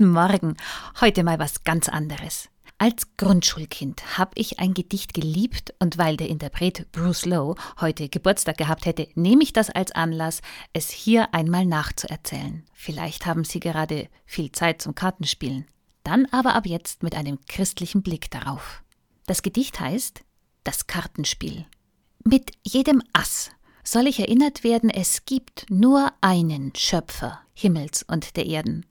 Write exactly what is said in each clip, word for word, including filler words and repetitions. Guten Morgen. Heute mal was ganz anderes. Als Grundschulkind habe ich ein Gedicht geliebt und weil der Interpret Bruce Lowe heute Geburtstag gehabt hätte, nehme ich das als Anlass, es hier einmal nachzuerzählen. Vielleicht haben Sie gerade viel Zeit zum Kartenspielen. Dann aber ab jetzt mit einem christlichen Blick darauf. Das Gedicht heißt Das Kartenspiel. Mit jedem Ass soll ich erinnert werden, es gibt nur einen Schöpfer Himmels und der Erden.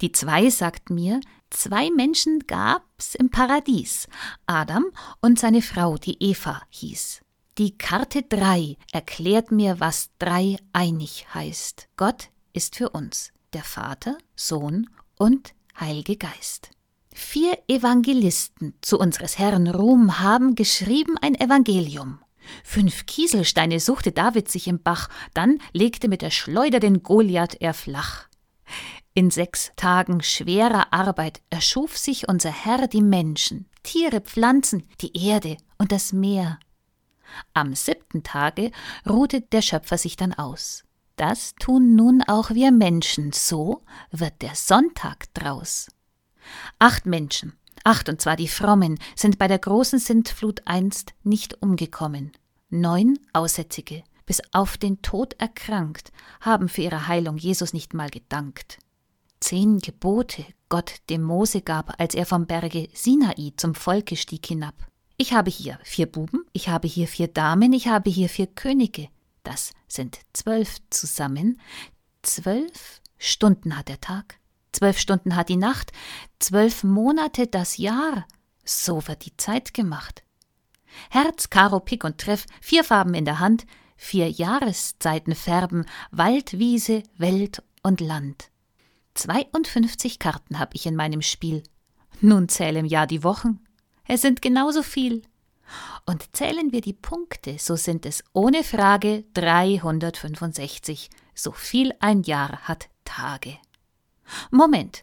Die zwei sagt mir, zwei Menschen gab's im Paradies, Adam und seine Frau, die Eva hieß. Die Karte drei erklärt mir, was dreieinig heißt. Gott ist für uns der Vater, Sohn und Heilige Geist. Vier Evangelisten zu unseres Herrn Ruhm haben geschrieben ein Evangelium. Fünf Kieselsteine suchte David sich im Bach, dann legte mit der Schleuder den Goliath er flach. In sechs Tagen schwerer Arbeit erschuf sich unser Herr die Menschen, Tiere, Pflanzen, die Erde und das Meer. Am siebten Tage ruhte der Schöpfer sich dann aus. Das tun nun auch wir Menschen, so wird der Sonntag draus. Acht Menschen, acht und zwar die Frommen, sind bei der großen Sintflut einst nicht umgekommen. Neun Aussätzige, bis auf den Tod erkrankt, haben für ihre Heilung Jesus nicht mal gedankt. Zehn Gebote Gott dem Mose gab, als er vom Berge Sinai zum Volke stieg hinab. Ich habe hier vier Buben, ich habe hier vier Damen, ich habe hier vier Könige. Das sind zwölf zusammen. Zwölf Stunden hat der Tag, zwölf Stunden hat die Nacht, zwölf Monate das Jahr. So wird die Zeit gemacht. Herz, Karo, Pik und Treff, vier Farben in der Hand, vier Jahreszeiten färben, Wald, Wiese, Welt und Land. zweiundfünfzig Karten habe ich in meinem Spiel. Nun zähle im Jahr die Wochen. Es sind genauso viel. Und zählen wir die Punkte, so sind es ohne Frage dreihundertfünfundsechzig. So viel ein Jahr hat Tage. Moment,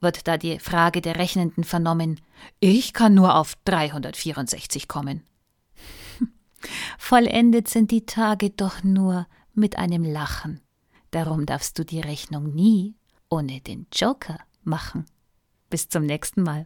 wird da die Frage der Rechnenden vernommen. Ich kann nur auf dreihundertvierundsechzig kommen. Vollendet sind die Tage doch nur mit einem Lachen. Darum darfst du die Rechnung nie ohne den Joker machen. Bis zum nächsten Mal.